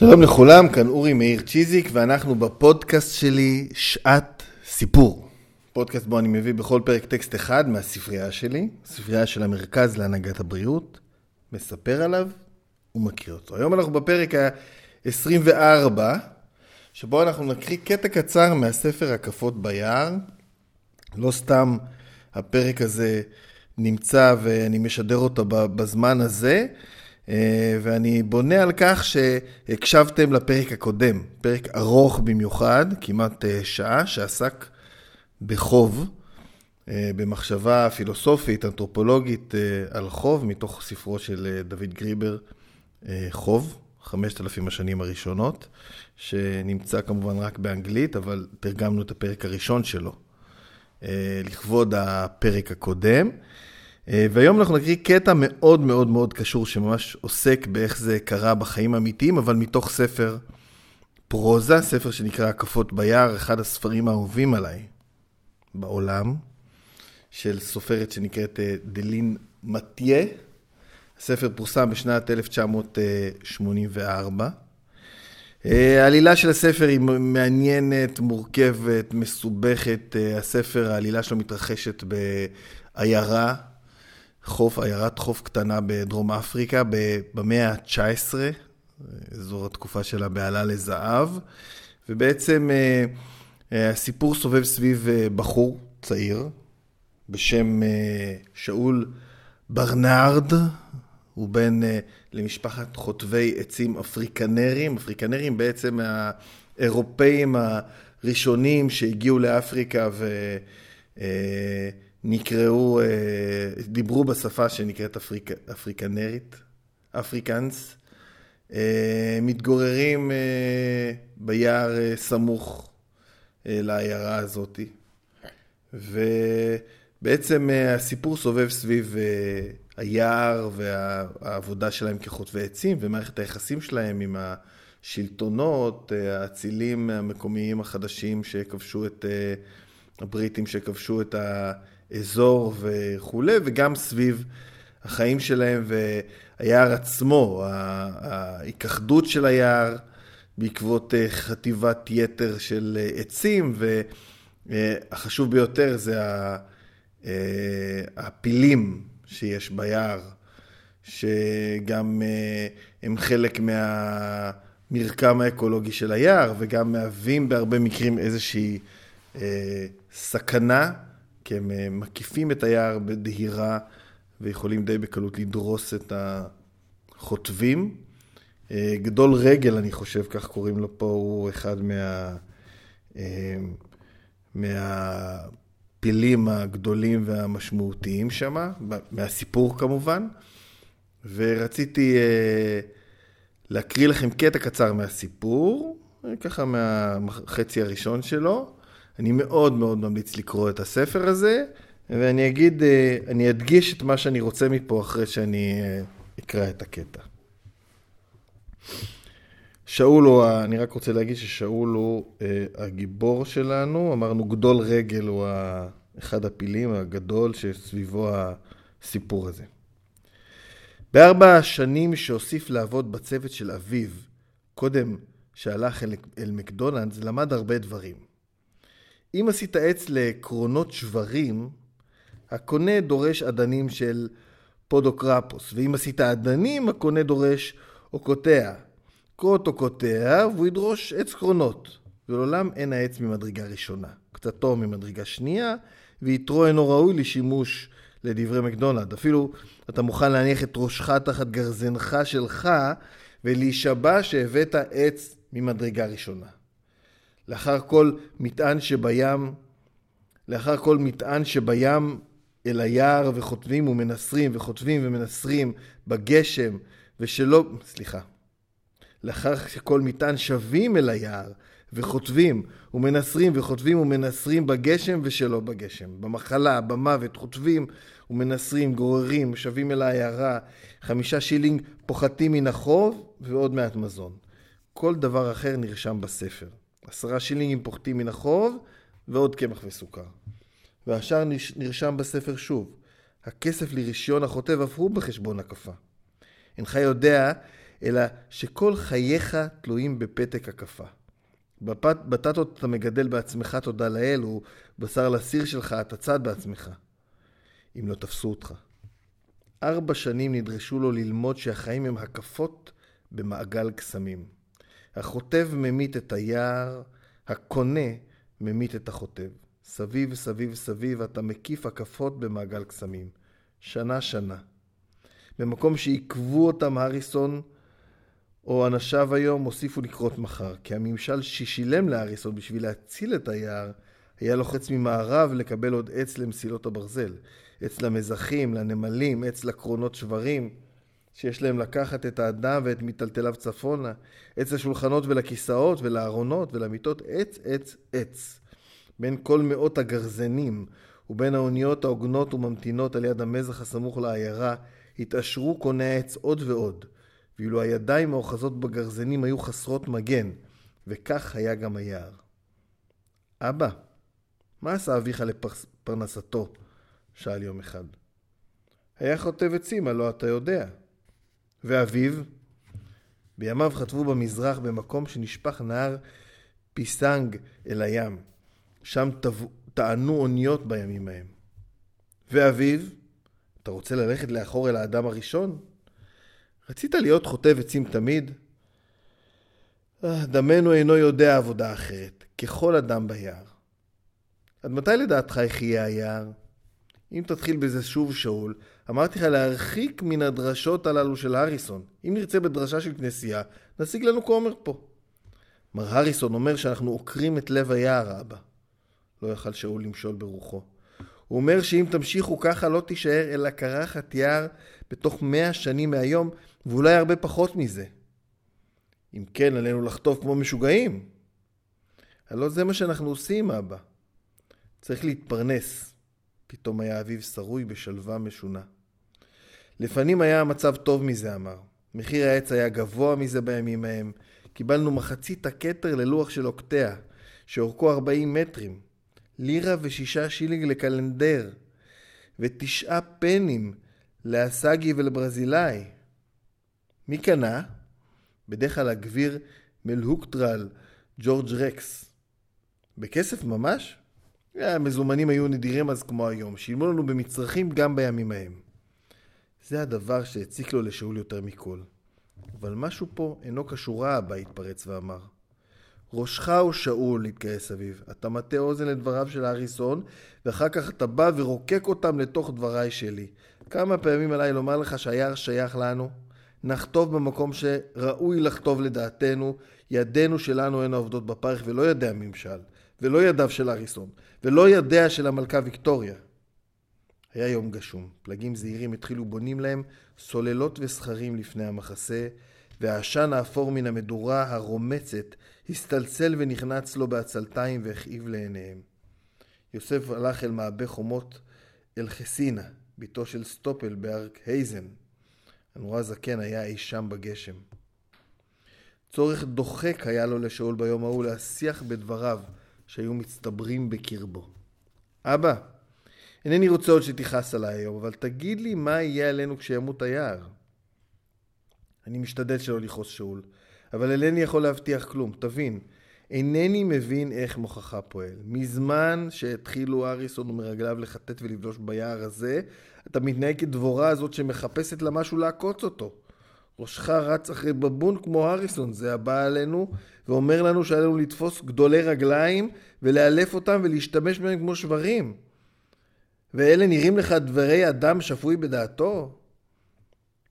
שלום לכולם, כאן אורי מאיר צ'יזיק ואנחנו בפודקאסט שלי שעת סיפור. פודקאסט בו אני מביא בכל פרק טקסט אחד מהספרייה שלי, ספרייה של המרכז להנהגת הבריאות, מספר עליו ומקריא אותו. היום אנחנו בפרק ה-24, שבו אנחנו נקריא קטע קצר מהספר הקפות ביער. לא סתם הפרק הזה נמצא ואני משדר אותו בזמן הזה, ואני בונה על כך שהקשבתם לפרק הקודם, פרק ארוך במיוחד, כמעט שעה, שעסק בחוב, במחשבה פילוסופית, אנתרופולוגית על חוב, מתוך ספרו של דוד גריבר, חוב, 5,000 השנים הראשונות, שנמצא כמובן רק באנגלית, אבל תרגמנו את הפרק הראשון שלו, לכבוד הפרק הקודם. והיום אנחנו נקריא קטע מאוד מאוד מאוד קשור שממש עוסק באיך זה קרה בחיים האמיתיים, אבל מתוך ספר פרוזה, ספר שנקרא הקפות ביער, אחד הספרים האהובים עליי בעולם, של סופרת שנקראת דלן מתיי. הספר פורסם בשנת 1984. העלילה של הספר היא מעניינת, מורכבת, מסובכת. הספר, העלילה שלו מתרחשת בעיירה, עיירת חוף קטנה בדרום אפריקה, במאה ה-19, אזור התקופה שלה בעלה לזהב, ובעצם הסיפור סובב סביב בחור צעיר, בשם שאול ברנארד, הוא בן למשפחת חוטבי עצים אפריקנרים, אפריקנרים בעצם האירופאים הראשונים שהגיעו לאפריקה נקראו, דיברו בשפה שנקראת אפריקנרית, אפריקנס, מתגוררים ביער סמוך לעיירה הזאת. ובעצם הסיפור סובב סביב היער והעבודה שלהם כחוטבי עצים ומערכת היחסים שלהם עם השלטונות, האצילים המקומיים החדשים שכבשו את הבריטים, שכבשו את אזור וכו', וגם סביב החיים שלהם והיער עצמו, ההיכחדות של היער בעקבות חטיבת יתר של עצים, והחשוב ביותר זה הפילים שיש ביער, שגם הם חלק מהמרקם האקולוגי של היער, וגם מהווים בהרבה מקרים איזושהי סכנה, כי הם מקיפים את היער בדהירה ויכולים די בקלות לדרוס את החוטבים. גדול רגל, אני חושב, כך קוראים לו פה, הוא אחד מהפילים הגדולים והמשמעותיים שם, מהסיפור כמובן. ורציתי להקריא לכם קטע קצר מהסיפור, ככה מהחצי הראשון שלו. אני מאוד מאוד ממליץ לקרוא את הספר הזה, ואני אגיד, אני אדגיש את מה שאני רוצה מפה אחרי שאני אקרא את הקטע. שאול הוא, אני רק רוצה להגיד ששאול הוא הגיבור שלנו, אמרנו גדול רגל הוא אחד הפילים הגדול שסביבו הסיפור הזה. ב4 שנים שהוסיף לעבוד בצוות של אביו, קודם שהלך אל מקדונלדס, למד הרבה דברים. אם עשית עץ לעקרונות שברים, הקונה דורש עדנים של פודוקרפוס, ואם עשית עדנים, הקונה דורש אוקוטיה. קוט אוקוטיה, והוא ידרוש עץ קרונות. ולעולם אין העץ ממדרגה ראשונה, קצתו ממדרגה שנייה, ויתרו אינו ראוי לשימוש לדברי מקדונלד. אפילו אתה מוכן להניח את ראשך תחת גרזנך שלך, ולהישבע שהבאת עץ ממדרגה ראשונה. לאחר כל מטען שבים אל היער וחוטבים ומנסרים וחוטבים ומנסרים בגשם לאחר שכל מטען שבים אל היער וחוטבים ומנסרים וחוטבים ומנסרים בגשם ושלא בגשם. במחלה, במוות, חוטבים ומנסרים, גוררים, שבים אל העיירה, 5 שילינג פוחתים מן החוב ועוד מעט מזון. כל דבר אחר נרשם בספר. 10 שילינגים פוחתים מן החוב ועוד קמח וסוכר. והשאר נרשם בספר שוב. הכסף לרישיון החוטב אף הוא בחשבון הקפה. אינך יודע אלא שכל חייך תלויים בפתק הקפה. בטטות אתה מגדל בעצמך, תודה לאל, ובשר לסיר שלך אתה צד בעצמך. אם לא תפסו אותך. 4 שנים נדרשו לו ללמוד שהחיים הם הקפות במעגל קסמים. החוטב ממית את היער, הקונה ממית את החוטב. סביב, סביב, סביב, אתה מקיף הקפות במעגל קסמים. שנה, שנה. במקום שעיכבו אותם האריסון או אנשיו היום, הוסיפו לקרות מחר, כי הממשל ששילם לאריסון בשביל להציל את היער, היה לוחץ ממערב לקבל עוד עץ למסילות הברזל, עץ למזחים, לנמלים, עץ לקרונות שברים, שיש להם לקחת את האדם ואת מטלטליו צפונה, עץ לשולחנות ולכיסאות ולארונות ולמיטות, עץ, עץ, עץ. בין כל מאות הגרזנים ובין האוניות העוגנות וממתינות על יד המזח הסמוך לעיירה, התעשרו קוני העץ עוד ועוד, ואילו הידיים האוחזות בגרזנים היו חסרות מגן, וכך היה גם היער. אבא, מה עשה אביך לפרנסתו? שאל יום אחד. היה חוטב עצים, הלא אתה יודע. ואביו? בימיו חטבו במזרח במקום שנשפך נהר פיסנג אל הים. שם טענו אוניות בימים ההם. ואביו? אתה רוצה ללכת לאחור אל האדם הראשון? רצית להיות חוטב עצים תמיד? דמנו אינו יודע עבודה אחרת, ככל אדם ביער. עד מתי לדעתך יחיה היער? אם תתחיל בזה שוב שאול, אמרתי לך להרחיק מן הדרשות הללו של הריסון. אם נרצה בדרשה של כנסייה, נשיג לנו כומר פה. מר הריסון אומר שאנחנו עוקרים את לב היער, אבא. לא יכל שאול למשול ברוחו. הוא אומר שאם תמשיכו ככה לא תישאר אלא קרחת יער בתוך 100 שנים מהיום, ואולי הרבה פחות מזה. אם כן, עלינו לחטוף כמו משוגעים. הלא זה מה שאנחנו עושים, אבא. צריך להתפרנס. פתאום היה אביו שרוי בשלווה משונה. לפנים היה המצב טוב מזה, אמר. מחיר העץ היה גבוה מזה בימים ההם. קיבלנו מחצית הקטר ללוח של אוקטאה, שאורכו 40 מטרים. לירה ו6 שילינג לקלנדר, ו9 פנים לאסגי ולברזילאי. מי קנה? בדרך כלל הגביר מלהוקטרל, ג'ורג' רקס. בכסף ממש? המזומנים היו נדירים אז כמו היום, שילמו לנו במצרכים גם בימים ההם. זה הדבר שהציק לו לשאול יותר מכל. אבל משהו פה אינו קשורה, הבא התפרץ ואמר. ראשך הוא שאול, להתכעס אביו. אתה מטה אוזן לדבריו של האריסון, ואחר כך אתה בא ורוקק אותם לתוך דבריי שלי. כמה פעמים עליי לומר לך שהיער שייך לנו? נחטוב במקום שראוי לחטוב לדעתנו, ידינו שלנו הן העובדות בפרך, ולא ידי הממשל, ולא ידיו של האריסון, ולא ידיה של המלכה ויקטוריה. היה יום גשום. פלגים זעירים התחילו בונים להם סוללות וסחרים לפני המחסה, והעשן האפור מן המדורה הרומצת הסתלצל ונכנץ לו בעצלתיים והכאיב לעיניהם. יוסף הלך אל מעבה חומות אל חסינה, ביתו של סטופל בהר הייזן. הנורא זקן היה אי שם בגשם. צורך דוחק היה לו לשאול ביום ההוא להשיח בדבריו שהיו מצטברים בקרבו. אבא, אינני רוצה עוד שתיחס עליי היום, אבל תגיד לי מה יהיה עלינו כשימות היער. אני משתדל שלא לכעוס שאול, אבל אינני יכול להבטיח כלום, תבין. אינני מבין איך מוחך פועל. מזמן שהתחילו אריסון ומרגליו לחטט ולבלוש ביער הזה, אתה מתנהג כדבורה הזאת שמחפשת לה משהו לעקוץ אותו. ראשך רץ אחרי בבון כמו אריסון, זה הבא עלינו, ואומר לנו שעלינו לתפוס גדולי רגליים ולאלף אותם ולהשתמש בהם כמו שברים. ואלה נראים לך דברי אדם שפוי בדעתו?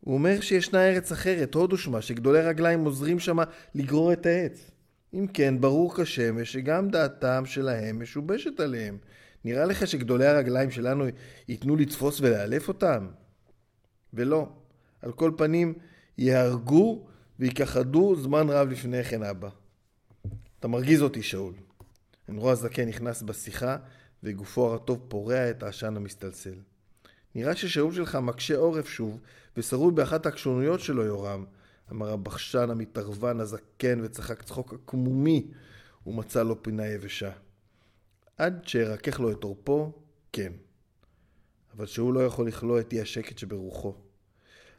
הוא אומר שישנה ארץ אחרת, הודו שמה, שגדולי רגליים עוזרים שמה לגרור את העץ. אם כן, ברור כשמש שגם דעתם שלהם משובשת עליהם. נראה לך שגדולי הרגליים שלנו ייתנו לתפוס ולאלף אותם? ולא. על כל פנים, יהרגו ויקחדו זמן רב לפני כן, אבא. אתה מרגיז אותי, שאול. הנרוע הזקן נכנס בשיחה, וגופו הרטוב פורע את העשן המסתלסל. נראה ששאול שלך מקשה עורף שוב, ושרוי באחת הקשונויות שלו יורם, אמר הבחשן המתערבן הזקן וצחק צחוק עקמומי, ומצא לו פינה יבשה. עד שירקח לו את עורפו, כן. אבל שאול לא יכול לכלוא את אי השקט שברוחו.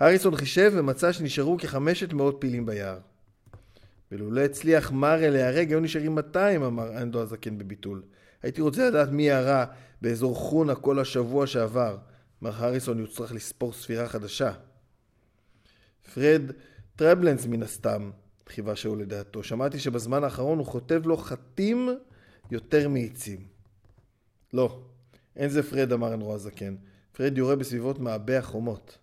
הריסון חישב ומצא שנשארו כ-500 פעילים ביער. ולולא הצליח מראה להרג, היו נשארים 200, אמר אנדו הזקן בביטול. הייתי רוצה לדעת מי יערה באזור חונה כל השבוע שעבר. מר הריסון יוצרך לספור ספירה חדשה. פרד טרבלנס מן הסתם, חיבה שהוא לדעתו. שמעתי שבזמן האחרון הוא חוטב לו חטים יותר מעיצים. לא, אין זה פרד, אמר אנרו הזקן. פרד יורה בסביבות מעבי החומות.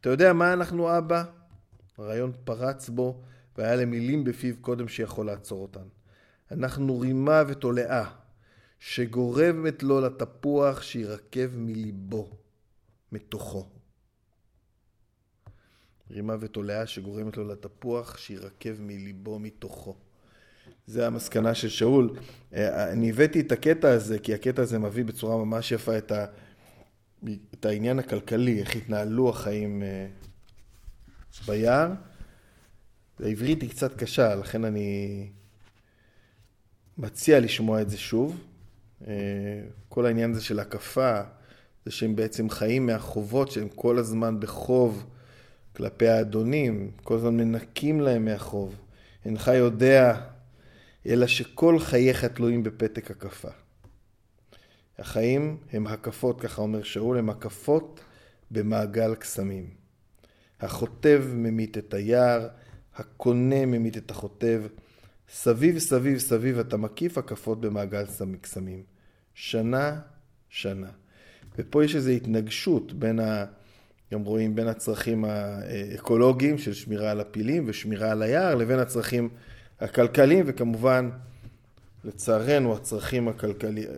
אתה יודע מה אנחנו, אבא? הרעיון פרץ בו, והיה למילים בפיו קודם שיכול לעצור אותן. אנחנו רימה ותולעה, שגורמת לו לתפוח שירקב מליבו, מתוכו. רימה ותולעה שגורמת לו לתפוח שירקב מליבו, מתוכו. זה המסקנה של שאול. אני הבאתי את הקטע הזה, כי הקטע הזה מביא בצורה ממש יפה את העניין הכלכלי, איך התנהלו החיים ביער. העברית היא קצת קשה, לכן אני מציע לשמוע את זה שוב. כל העניין הזה של הקפה, זה שהם בעצם חיים מהחובות, שהם כל הזמן בחוב כלפי האדונים, כל הזמן מנקים להם מהחוב. אינך יודע, אלא שכל חייך תלויים בפתק הקפה. החיים הם הקפות, ככה אומר שאול, הם הקפות במעגל קסמים. החוטב ממית את היער, הקונה ממית את החוטב, סביב סביב סביב אתה מקיף הקפות במעגל קסמים. שנה, שנה. ופה יש איזו התנגשות בין, גם רואים, בין הצרכים האקולוגיים של שמירה על הפילים ושמירה על היער, לבין הצרכים הכלכליים, וכמובן, לצערנו, הצרכים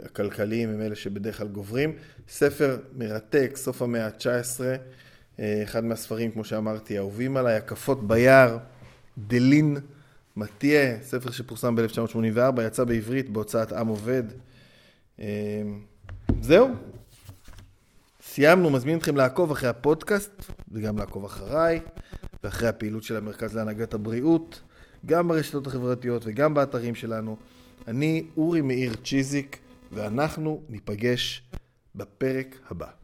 הכלכליים הם אלה שבדרך כלל גוברים. ספר מרתק, סוף המאה ה-19, אחד מהספרים, כמו שאמרתי, האהובים עליי, הקפות ביער, דלן מתיי, ספר שפורסם ב-1984, יצא בעברית בהוצאת עם עובד. זהו, סיימנו, מזמין אתכם לעקוב אחרי הפודקאסט, וגם לעקוב אחריי, ואחרי הפעילות של המרכז להנהגת הבריאות, גם ברשתות החברתיות וגם באתרים שלנו. אני אורי מאיר צ'יזיק, ואנחנו ניפגש בפרק הבא.